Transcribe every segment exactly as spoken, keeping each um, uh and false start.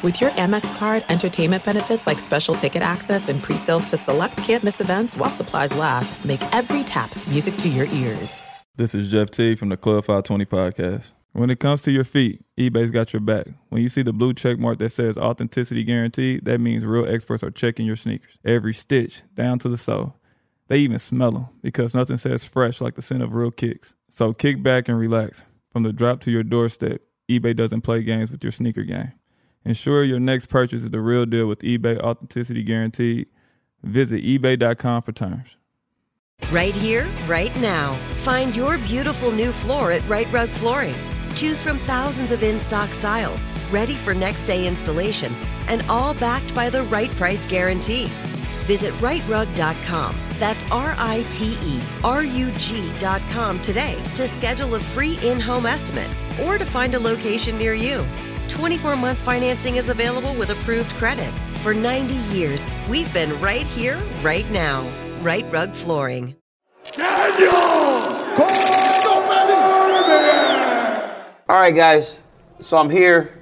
With your Amex card, entertainment benefits like special ticket access and pre-sales to select can't-miss events while supplies last make every tap music to your ears. This is Jeff T. from the Club five twenty podcast. When it comes to your feet, eBay's got your back. When you see the blue check mark that says authenticity guaranteed, that means real experts are checking your sneakers. Every stitch, down to the sole. They even smell them, because nothing says fresh like the scent of real kicks. So kick back and relax. From the drop to your doorstep, eBay doesn't play games with your sneaker game. Ensure your next purchase is the real deal with eBay Authenticity Guaranteed. Visit ebay dot com for terms. Right here, right now. Find your beautiful new floor at Right Rug Flooring. Choose from thousands of in-stock styles, ready for next day installation, and all backed by the right price guarantee. Visit right rug dot com. That's R I T E R U G dot com today to schedule a free in-home estimate or to find a location near you. twenty-four month financing is available with approved credit. For ninety years, we've been right here, right now. Right Rug Flooring. All right, guys. So I'm here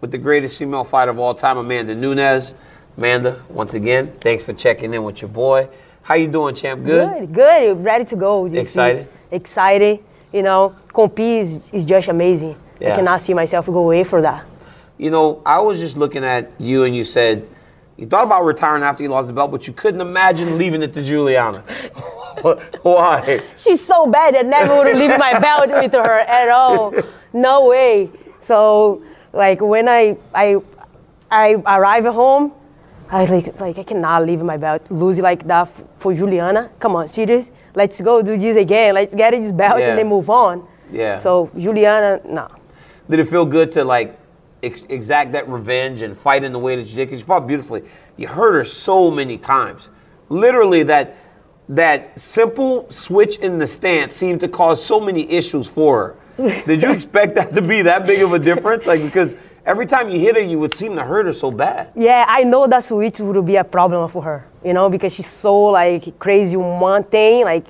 with the greatest female fighter of all time, Amanda Nunes. Amanda, once again, thanks for checking in with your boy. How you doing, champ? Good? Good, good. Ready to go. Excited? Excited. You know, compete is, is just amazing. Yeah. I cannot see myself go away for that. You know, I was just looking at you and you said you thought about retiring after you lost the belt, but you couldn't imagine leaving it to Julianna. Why? She's so bad that never would leave my belt with her at all. No way. So, like, when I I I arrive at home, I like, like I cannot leave my belt, lose it like that for Julianna. Come on, serious? Let's go do this again. Let's get this belt yeah. and then move on. Yeah. So, Julianna, no. Did it feel good to, like, ex- exact that revenge and fight in the way that you did? Because you fought beautifully. You hurt her so many times. Literally, that that simple switch in the stance seemed to cause so many issues for her. Did you expect that to be that big of a difference? Like, because every time you hit her, you would seem to hurt her so bad. Yeah, I know that switch would be a problem for her, you know, because she's so, like, crazy on one thing, like,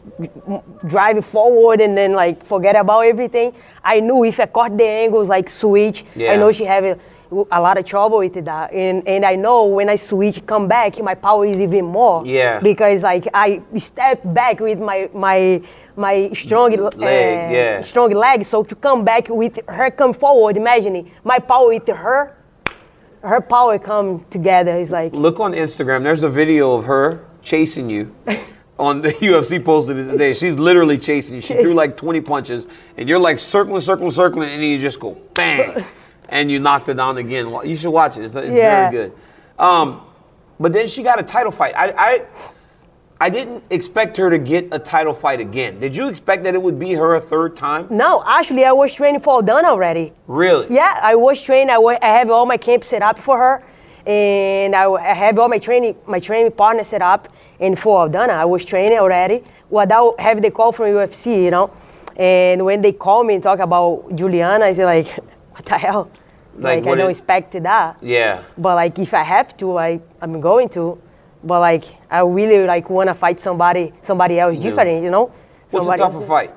driving forward and then, like, forget about everything. I knew if I caught the angles, like, switch, yeah. I know she had a, a lot of trouble with that. And and I know when I switch, come back, my power is even more. Yeah. Because, like, I step back with my my my strong leg, uh, yeah. strong leg. So to come back with her, come forward, imagine my power with her. Her power come together. It's like, look on Instagram. There's a video of her chasing you on the U F C posted it today. She's literally chasing you. She threw like twenty punches, and you're like circling, circling, circling, and then you just go bang, and you knocked her down again. You should watch it. It's, it's yeah. very good. Um, but then she got a title fight. I, I I didn't expect her to get a title fight again. Did you expect that it would be her third time? No, actually, I was training for Aldana already. Really? Yeah, I was training. I, was, I have all my camp set up for her, and I, I have all my training my training partner set up. And for Aldana, I was training already without having the call from U F C, you know. And when they call me and talk about Julianna, I say, like, what the hell? Like, like I don't it, expect that. Yeah. But, like, if I have to, I, I'm going to. But, like, I really, like, want to fight somebody somebody else yeah. different, you know? What's somebody the tougher else? Fight?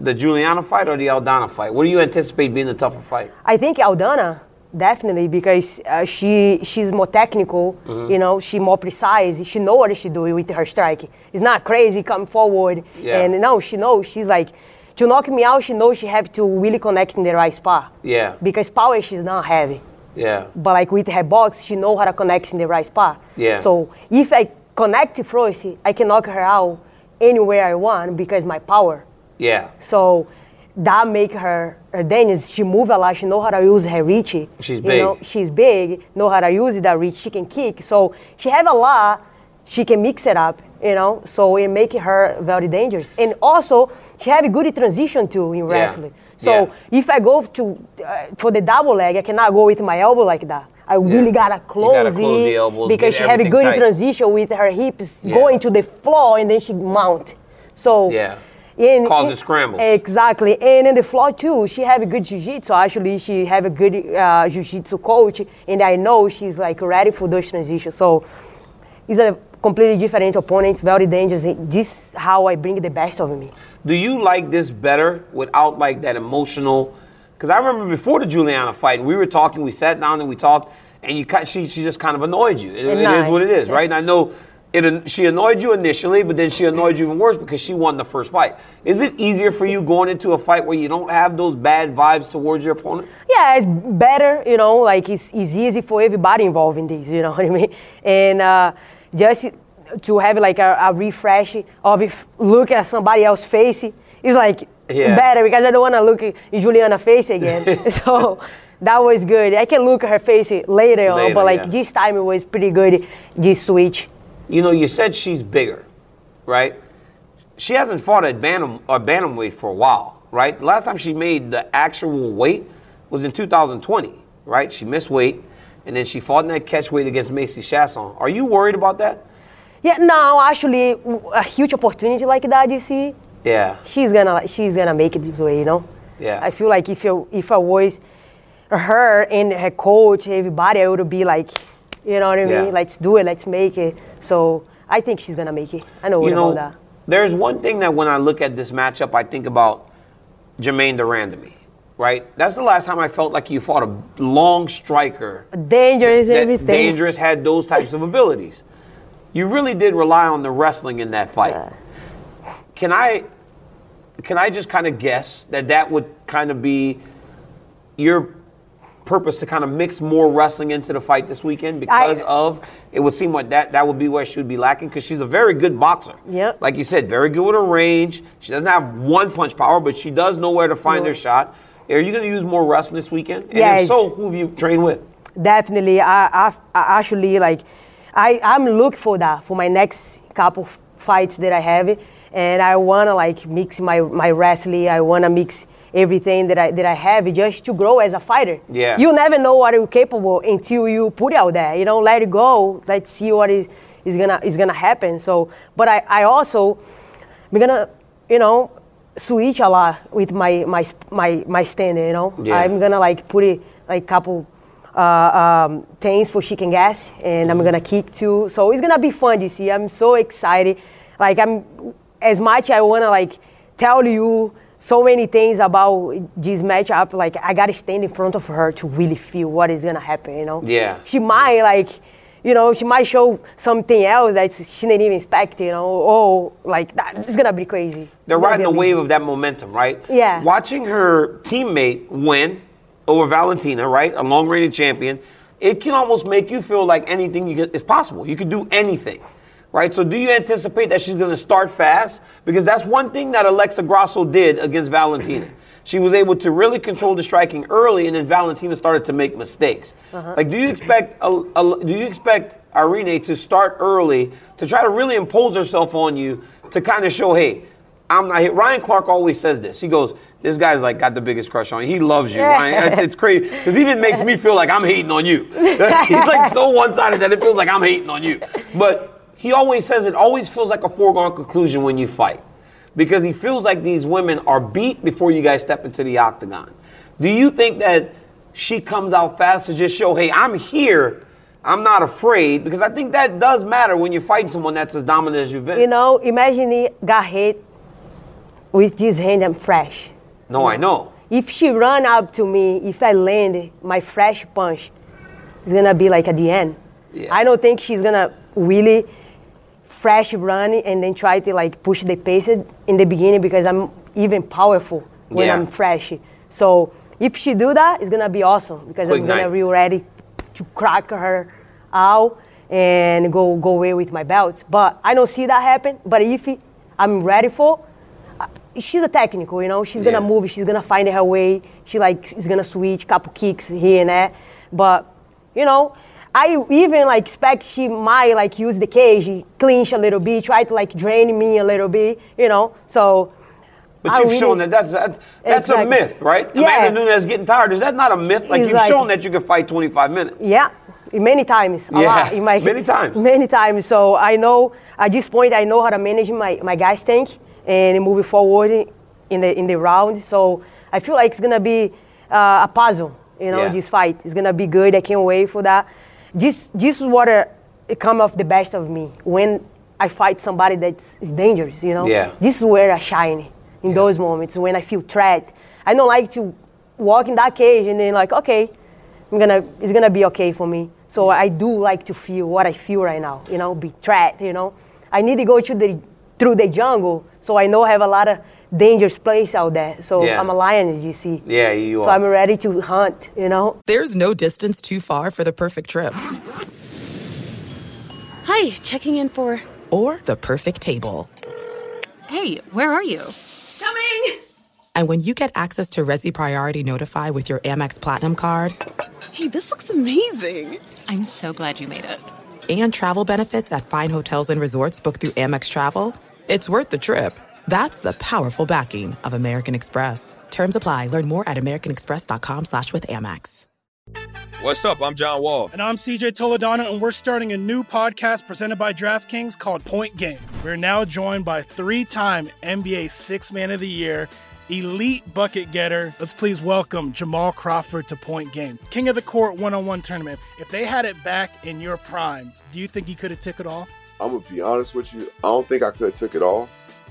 The Julianna fight or the Aldana fight? What do you anticipate being the tougher fight? I think Aldana, definitely, because uh, she she's more technical, mm-hmm. you know, she's more precise. She knows what she doing with her strike. It's not crazy coming forward. Yeah. And, no, she knows. She's, like, to knock me out, she knows she have to really connect in the right spot. Yeah. Because power, she's not heavy. Yeah. But, like, with her box, she knows how to connect in the right spot. Yeah. So if I connect first, I can knock her out anywhere I want because my power. Yeah. So that make her, her dangerous. She move a lot. She know how to use her reach. She's big. You know, she's big. Know how to use that reach. She can kick. So she have a lot. She can mix it up. You know. So it make her very dangerous. And also she have a good transition too in wrestling. Yeah. So yeah. if I go to uh, for the double leg, I cannot go with my elbow like that. I yeah. really gotta close, gotta close it the elbows, because she had a good tight. transition with her hips yeah. going to the floor and then she mount. So yeah, and, causes scrambles. Exactly, and in the floor too, she have a good jiu-jitsu. Actually, she have a good uh, jiu-jitsu coach, and I know she's like ready for those transitions. So it's a completely different opponent, very dangerous. This how I bring the best of me. Do you like this better without like that emotional Because I remember before the Julianna fight, we were talking, we sat down and we talked, and you she she just kind of annoyed you. It, it is what it is, yeah. right? And I know it she annoyed you initially, but then she annoyed you even worse because she won the first fight. Is it easier for you going into a fight where you don't have those bad vibes towards your opponent? Yeah, it's better, you know, like it's, it's easy for everybody involved in this, you know what I mean? And uh, just to have like a, a refresh of if look at somebody else's face, it's like... Yeah. Better because I don't want to look at Juliana's face again. So that was good. I can look at her face later, later on, but like yeah. this time it was pretty good, this switch. You know, you said she's bigger, right? She hasn't fought at bantam or bantamweight for a while, right? The last time she made the actual weight was in two thousand twenty, right? She missed weight, and then she fought in that catchweight against Macy Chasson. Are you worried about that? Yeah, no, actually, a huge opportunity like that, you see. Yeah, she's gonna she's gonna make it this way, you know. Yeah, I feel like if you if I was her and her coach, everybody, I would be like, you know what I mean? Yeah. Let's do it, let's make it. So I think she's gonna make it. I know, you know about that. There's one thing that when I look at this matchup, I think about Germaine de Randamie, right? That's the last time I felt like you fought a long striker, dangerous, that, everything. Dangerous, had those types of abilities. You really did rely on the wrestling in that fight. Yeah. Can I? Can I just kind of guess that that would kind of be your purpose to kind of mix more wrestling into the fight this weekend because I, of it would seem like that that would be where she would be lacking because she's a very good boxer. Yep. Like you said, very good with her range. She doesn't have one punch power, but she does know where to find sure. her shot. Are you going to use more wrestling this weekend? And yes. if so, who have you trained with? Definitely. I, I, I actually like I, I'm looking for that for my next couple of fights that I have. And I wanna like mix my, my wrestling. I wanna mix everything that I that I have just to grow as a fighter. Yeah. You never know what you're capable until you put it out there. You know, let it go. Let's see what is, is gonna is gonna happen. So, but I, I also I'm gonna you know switch a lot with my my my my stand. You know, yeah. I'm gonna like put it like couple uh, um, things for chicken gas, and I'm gonna kick too. So it's gonna be fun this year. I'm so excited. Like I'm. As much I wanna like tell you so many things about this matchup, like I gotta stand in front of her to really feel what is gonna happen, you know? Yeah. She might like, you know, she might show something else that she didn't even expect, you know? Oh, like that, it's gonna be crazy. They're riding the wave of that momentum, right? Yeah. Watching her teammate win over Valentina, right? A long-reigning champion, it can almost make you feel like anything you can, is possible. You can do anything. Right, so do you anticipate that she's going to start fast? Because that's one thing that Alexa Grasso did against Valentina. She was able to really control the striking early, and then Valentina started to make mistakes. Uh-huh. Like, do you expect a, a, do you expect Irene to start early to try to really impose herself on you to kind of show, hey, I'm not here. Ryan Clark always says this. He goes, this guy's like got the biggest crush on you. He loves you, Ryan. It's crazy because he even makes me feel like I'm hating on you. He's like so one-sided that it feels like I'm hating on you, but. He always says it always feels like a foregone conclusion when you fight because he feels like these women are beat before you guys step into the octagon. Do you think that she comes out fast to just show, hey, I'm here, I'm not afraid? Because I think that does matter when you're fighting someone that's as dominant as you've been. You know, imagine he got hit with this hand and fresh. No, I know. If she run up to me, if I land my fresh punch, it's going to be like at the end. Yeah. I don't think she's going to really... fresh run and then try to like push the pace in the beginning because I'm even powerful when yeah. I'm fresh. So if she do that, it's gonna be awesome because Quick I'm night. gonna be ready to crack her out and go go away with my belts. But I don't see that happen. But if I'm ready for, she's a technical, you know. She's yeah. gonna move. She's gonna find her way. She like is gonna switch, couple kicks here and there. But you know. I even like expect she might like use the cage, clinch a little bit, try to like drain me a little bit, you know. So, but I you've really, shown that that's that's, that's a like, myth, right? Yeah. Amanda Nunes getting tired. Is that not a myth? Like it's you've like, shown that you can fight twenty-five minutes. Yeah, many times. A yeah, lot in my, many times. Many times. So I know at this point I know how to manage my my guys' tank and moving forward in the in the round. So I feel like it's gonna be uh, a puzzle, you know. Yeah. This fight is gonna be good. I can't wait for that. This this water it come off the best of me when I fight somebody that is dangerous, you know. Yeah. This is where I shine in yeah. those moments when I feel threat. I don't like to walk in that cage and then like, okay, I'm gonna, it's gonna be okay for me. So I do like to feel what I feel right now, you know, be trapped, you know. I need to go to the, through the jungle, so I know I have a lot of dangerous place out there. So yeah. I'm a lion, as you see. Yeah, you are. So I'm ready to hunt, you know. There's no distance too far for the perfect trip. Hi, checking in for... Or the perfect table. Hey, where are you? Coming! And when you get access to Resy Priority Notify with your Amex Platinum card... Hey, this looks amazing. I'm so glad you made it. And travel benefits at fine hotels and resorts booked through Amex Travel. It's worth the trip. That's the powerful backing of American Express. Terms apply. Learn more at americanexpress.com slash with Amex. What's up? I'm John Wall. And I'm C J Toledano, and we're starting a new podcast presented by DraftKings called Point Game. We're now joined by three-time N B A Sixth Man of the Year, elite bucket getter. Let's please welcome Jamal Crawford to Point Game. King of the Court one-on-one tournament. If they had it back in your prime, do you think you could have took it all? I'm going to be honest with you. I don't think I could have took it all,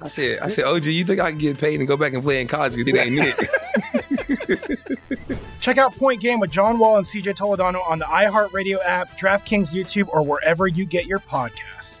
I said, I said, O G, you think I can get paid and go back and play in college? Because it ain't it. Check out Point Game with John Wall and C J Toledano on the iHeartRadio app, DraftKings YouTube, or wherever you get your podcasts.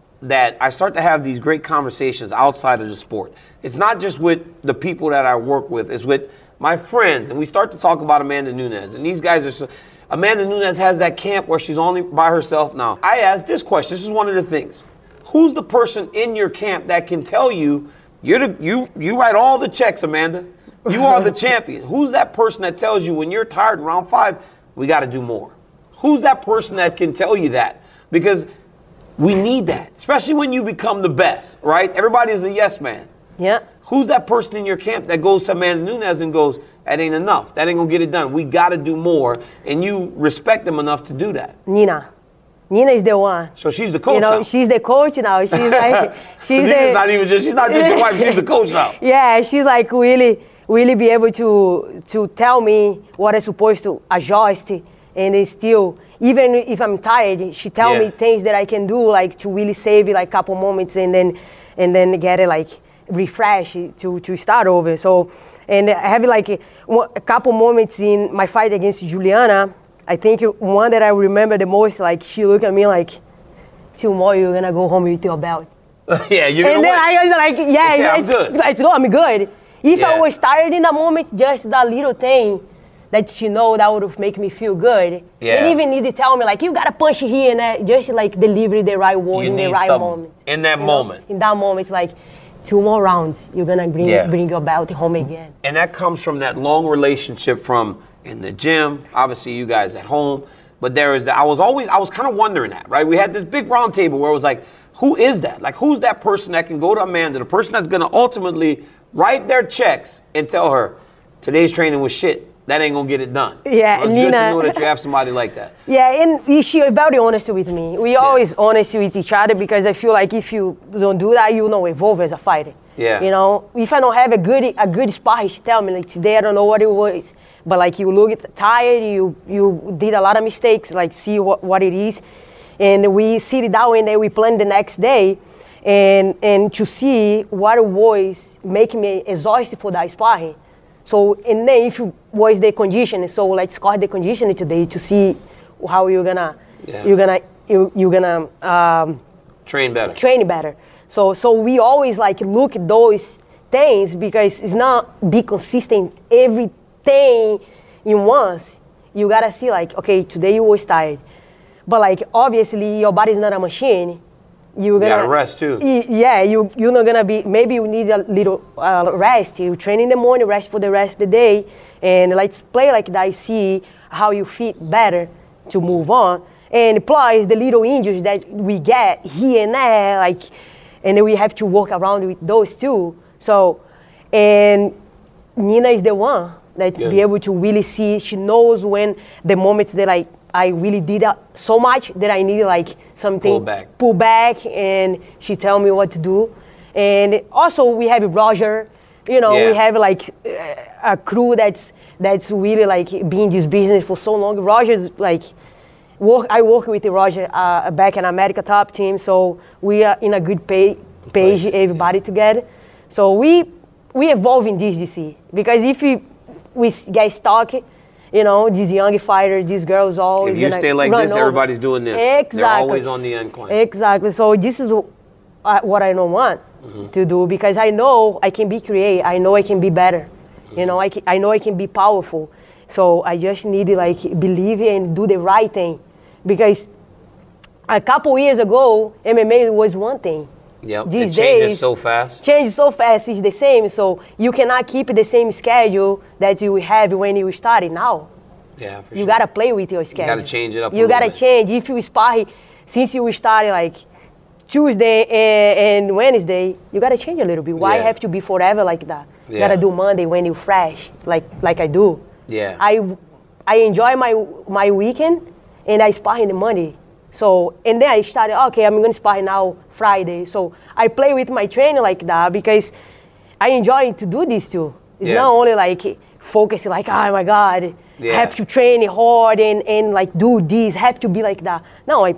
That I start to have these great conversations outside of the sport. It's not just with the people that I work with, it's with my friends. And we start to talk about Amanda Nunes. And these guys are so, Amanda Nunes has that camp where she's only by herself now. I asked this question, this is one of the things. Who's the person in your camp that can tell you, you're the, you you write all the checks, Amanda. You are the champion. Who's that person that tells you when you're tired in round five, we gotta do more? Who's that person that can tell you that? Because we need that, especially when you become the best, right? Everybody is a yes man. Yeah. Who's that person in your camp that goes to Amanda Nunes and goes, that ain't enough. That ain't going to get it done. We got to do more. And you respect them enough to do that. Nina. Nina is the one. So she's the coach you know, now. She's the coach now. She's like, she's the, not even just, she's not just your wife, she's the coach now. Yeah, she's like really, really be able to, to tell me what I'm supposed to adjust and it's still... Even if I'm tired, she tell yeah. me things that I can do, like to really save it, like a couple moments, and then, and then get it like refresh to to start over. So, and I have like a, a couple moments in my fight against Julianna. I think one that I remember the most, like she looked at me like, tomorrow you're gonna go home with your belt. yeah, you. And then win. I was like, yeah, yeah it's, I'm good. It's good. I'm good. If yeah. I was tired in that moment, just that little thing. That you know that would make me feel good. Yeah. They didn't even need to tell me, like, you got to punch here and that. Just, like, deliver the right word in the right moment. In that you moment. Know? In that moment, it's like, two more rounds, you're going to bring yeah. bring your belt home again. And that comes from that long relationship from in the gym, obviously you guys at home. But there is that, I was always, I was kind of wondering that, right? We had this big round table where it was like, who is that? Like, who's that person that can go to Amanda, the person that's going to ultimately write their checks and tell her, today's training was shit. that ain't gonna get it done. Yeah, so it's Nina, good to know that you have somebody like that. Yeah, and she's very honest with me. We yeah. always honest with each other, because I feel like if you don't do that, you don't evolve as a fighter. Yeah. You know, if I don't have a good a good spar, she tell me like, today I don't know what it was, but like you look tired, you you did a lot of mistakes. Like see what what it is, and we sit it down and then we plan the next day, and and to see what it was making me exhausted for that sparring. So, and then if you was the condition, so let's score the conditioning today to see how you're gonna, yeah. you're gonna, you, you're gonna um, train better. Train better. So, so we always like look at those things, because it's not be consistent everything in once. You gotta see like, okay, today you was tired, but like obviously your body's not a machine. You're gonna, you gotta rest too. Yeah, you, you're not gonna be, maybe you need a little uh, rest. You train in the morning, rest for the rest of the day, and let's play like that, see how you fit better to move on. And plus the little injuries that we get here and there, like, and then we have to work around with those too. So, and Nina is the one that's yeah. be able to really see, she knows when the moments that like, I really did so much that I needed like something, pull back. pull back, and she tell me what to do. And also we have Roger, you know, yeah. we have like a crew that's that's really like been in this business for so long. Roger's like, work, I work with Roger uh, back in America Top Team, so we are in a good pay, page, everybody yeah. together. So we we evolve in this D C, because if we, we get stuck, you know, these young fighters, these girls always. If you stay like this, over. everybody's doing this. Exactly. They're always on the incline. Exactly. So this is what I don't want mm-hmm. to do, because I know I can be creative. I know I can be better. Mm-hmm. You know, I can, I know I can be powerful. So I just need to like believe and do the right thing, because a couple years ago, M M A was one thing. Yeah, it changes days, so fast. Changes so fast, it's the same. So you cannot keep the same schedule that you have when you started now. Yeah, for sure. You gotta play with your schedule. You gotta change it up. You a gotta bit. change. If you spar, since you started like Tuesday and, and Wednesday, you gotta change a little bit. Why yeah. have to be forever like that? You yeah. gotta do Monday when you fresh, like like I do. Yeah. I I enjoy my my weekend, and I spar in the Monday. So, and then I started, okay, I'm going to spar now Friday. So I play with my training like that, because I enjoy to do this too. It's yeah. not only like focusing like, oh my God, yeah. I have to train hard and, and like do this, have to be like that. No, I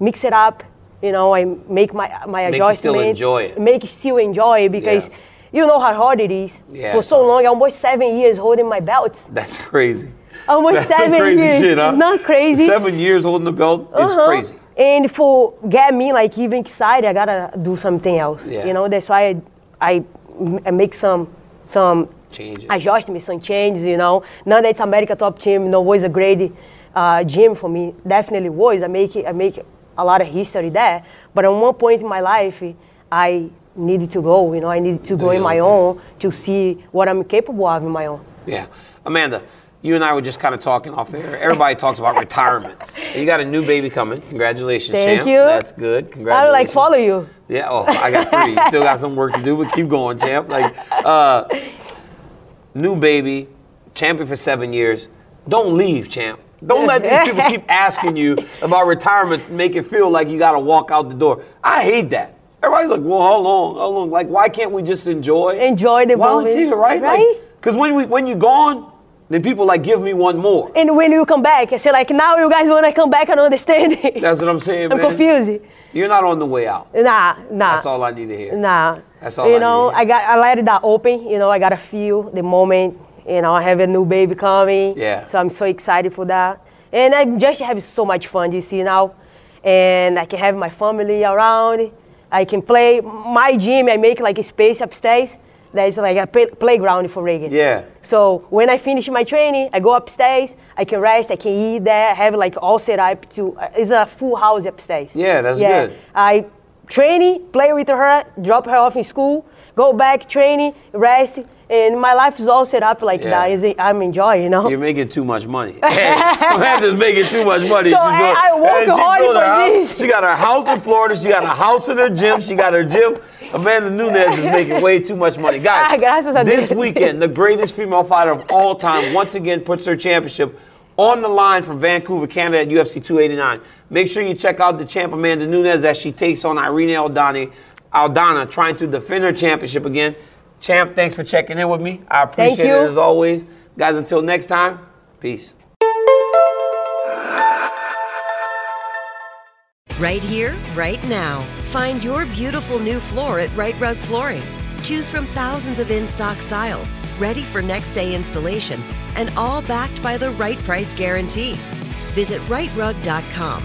mix it up, you know, I make my, my make adjustment. Make you still enjoy it. Make you still enjoy it, because yeah. you know how hard it is. Yeah, For so hard. long, almost seven years holding my belt. That's crazy. Almost That's seven crazy years. Shit, huh? It's not crazy. Seven years holding the belt is uh-huh. crazy. And for get me like even excited, I gotta do something else. Yeah. You know, that's why I, I make some some changes. Adjustments, some changes. You know, now that it's America Top Team, you know, was a great uh, gym for me. Definitely was. I make I make a lot of history there. But at one point in my life, I needed to go. You know, I needed to do go in my own thing. To see what I'm capable of in my own. Yeah, Amanda. You and I were just kind of talking off air. Everybody talks about retirement. You got a new baby coming. Congratulations, Thank champ. Thank you. That's good. Congratulations. I would like follow you. Yeah, oh, I got three. Still got some work to do, but keep going, champ. Like, uh, new baby, champion for seven years. Don't leave, champ. Don't let these people keep asking you about retirement, make it feel like you got to walk out the door. I hate that. Everybody's like, well, how long? How long? Like, why can't we just enjoy? Enjoy the volunteer, moment. Volunteer, right? Right? Because like, when we when you're gone, then people like, give me one more. And when you come back, I say like, now you guys want to come back and understand it. That's what I'm saying, I'm man. I'm confused. You're not on the way out. Nah, nah. That's all I need to hear. Nah. That's all you I know, need to hear. You know, I, I let it out open. You know, I got to feel the moment. You know, I have a new baby coming. Yeah. So I'm so excited for that. And I'm just having so much fun, you see, now. And I can have my family around. I can play. My gym, I make like a space upstairs. That is like a play- playground for Reagan. Yeah. So when I finish my training, I go upstairs, I can rest, I can eat there, I have like all set up to, uh, it's a full house upstairs. Yeah, that's yeah. good. I training, play with her, drop her off in school, go back, training, rest, And my life is all set up like yeah. that. I'm enjoying, you know? You're making too much money. Hey, Amanda's making too much money. So she I, I work hard for house, this. She got her house in Florida. She got a house in her gym. She got her gym. Amanda Nunes is making way too much money. Guys, this weekend, the greatest female fighter of all time once again puts her championship on the line from Vancouver, Canada at U F C two eighty-nine. Make sure you check out the champ Amanda Nunes as she takes on Irene Aldana, Aldana trying to defend her championship again. Champ, thanks for checking in with me. I appreciate it as always. Guys, until next time, peace. Right here, right now. Find your beautiful new floor at Right Rug Flooring. Choose from thousands of in-stock styles, ready for next day installation, and all backed by the right price guarantee. Visit right rug dot com.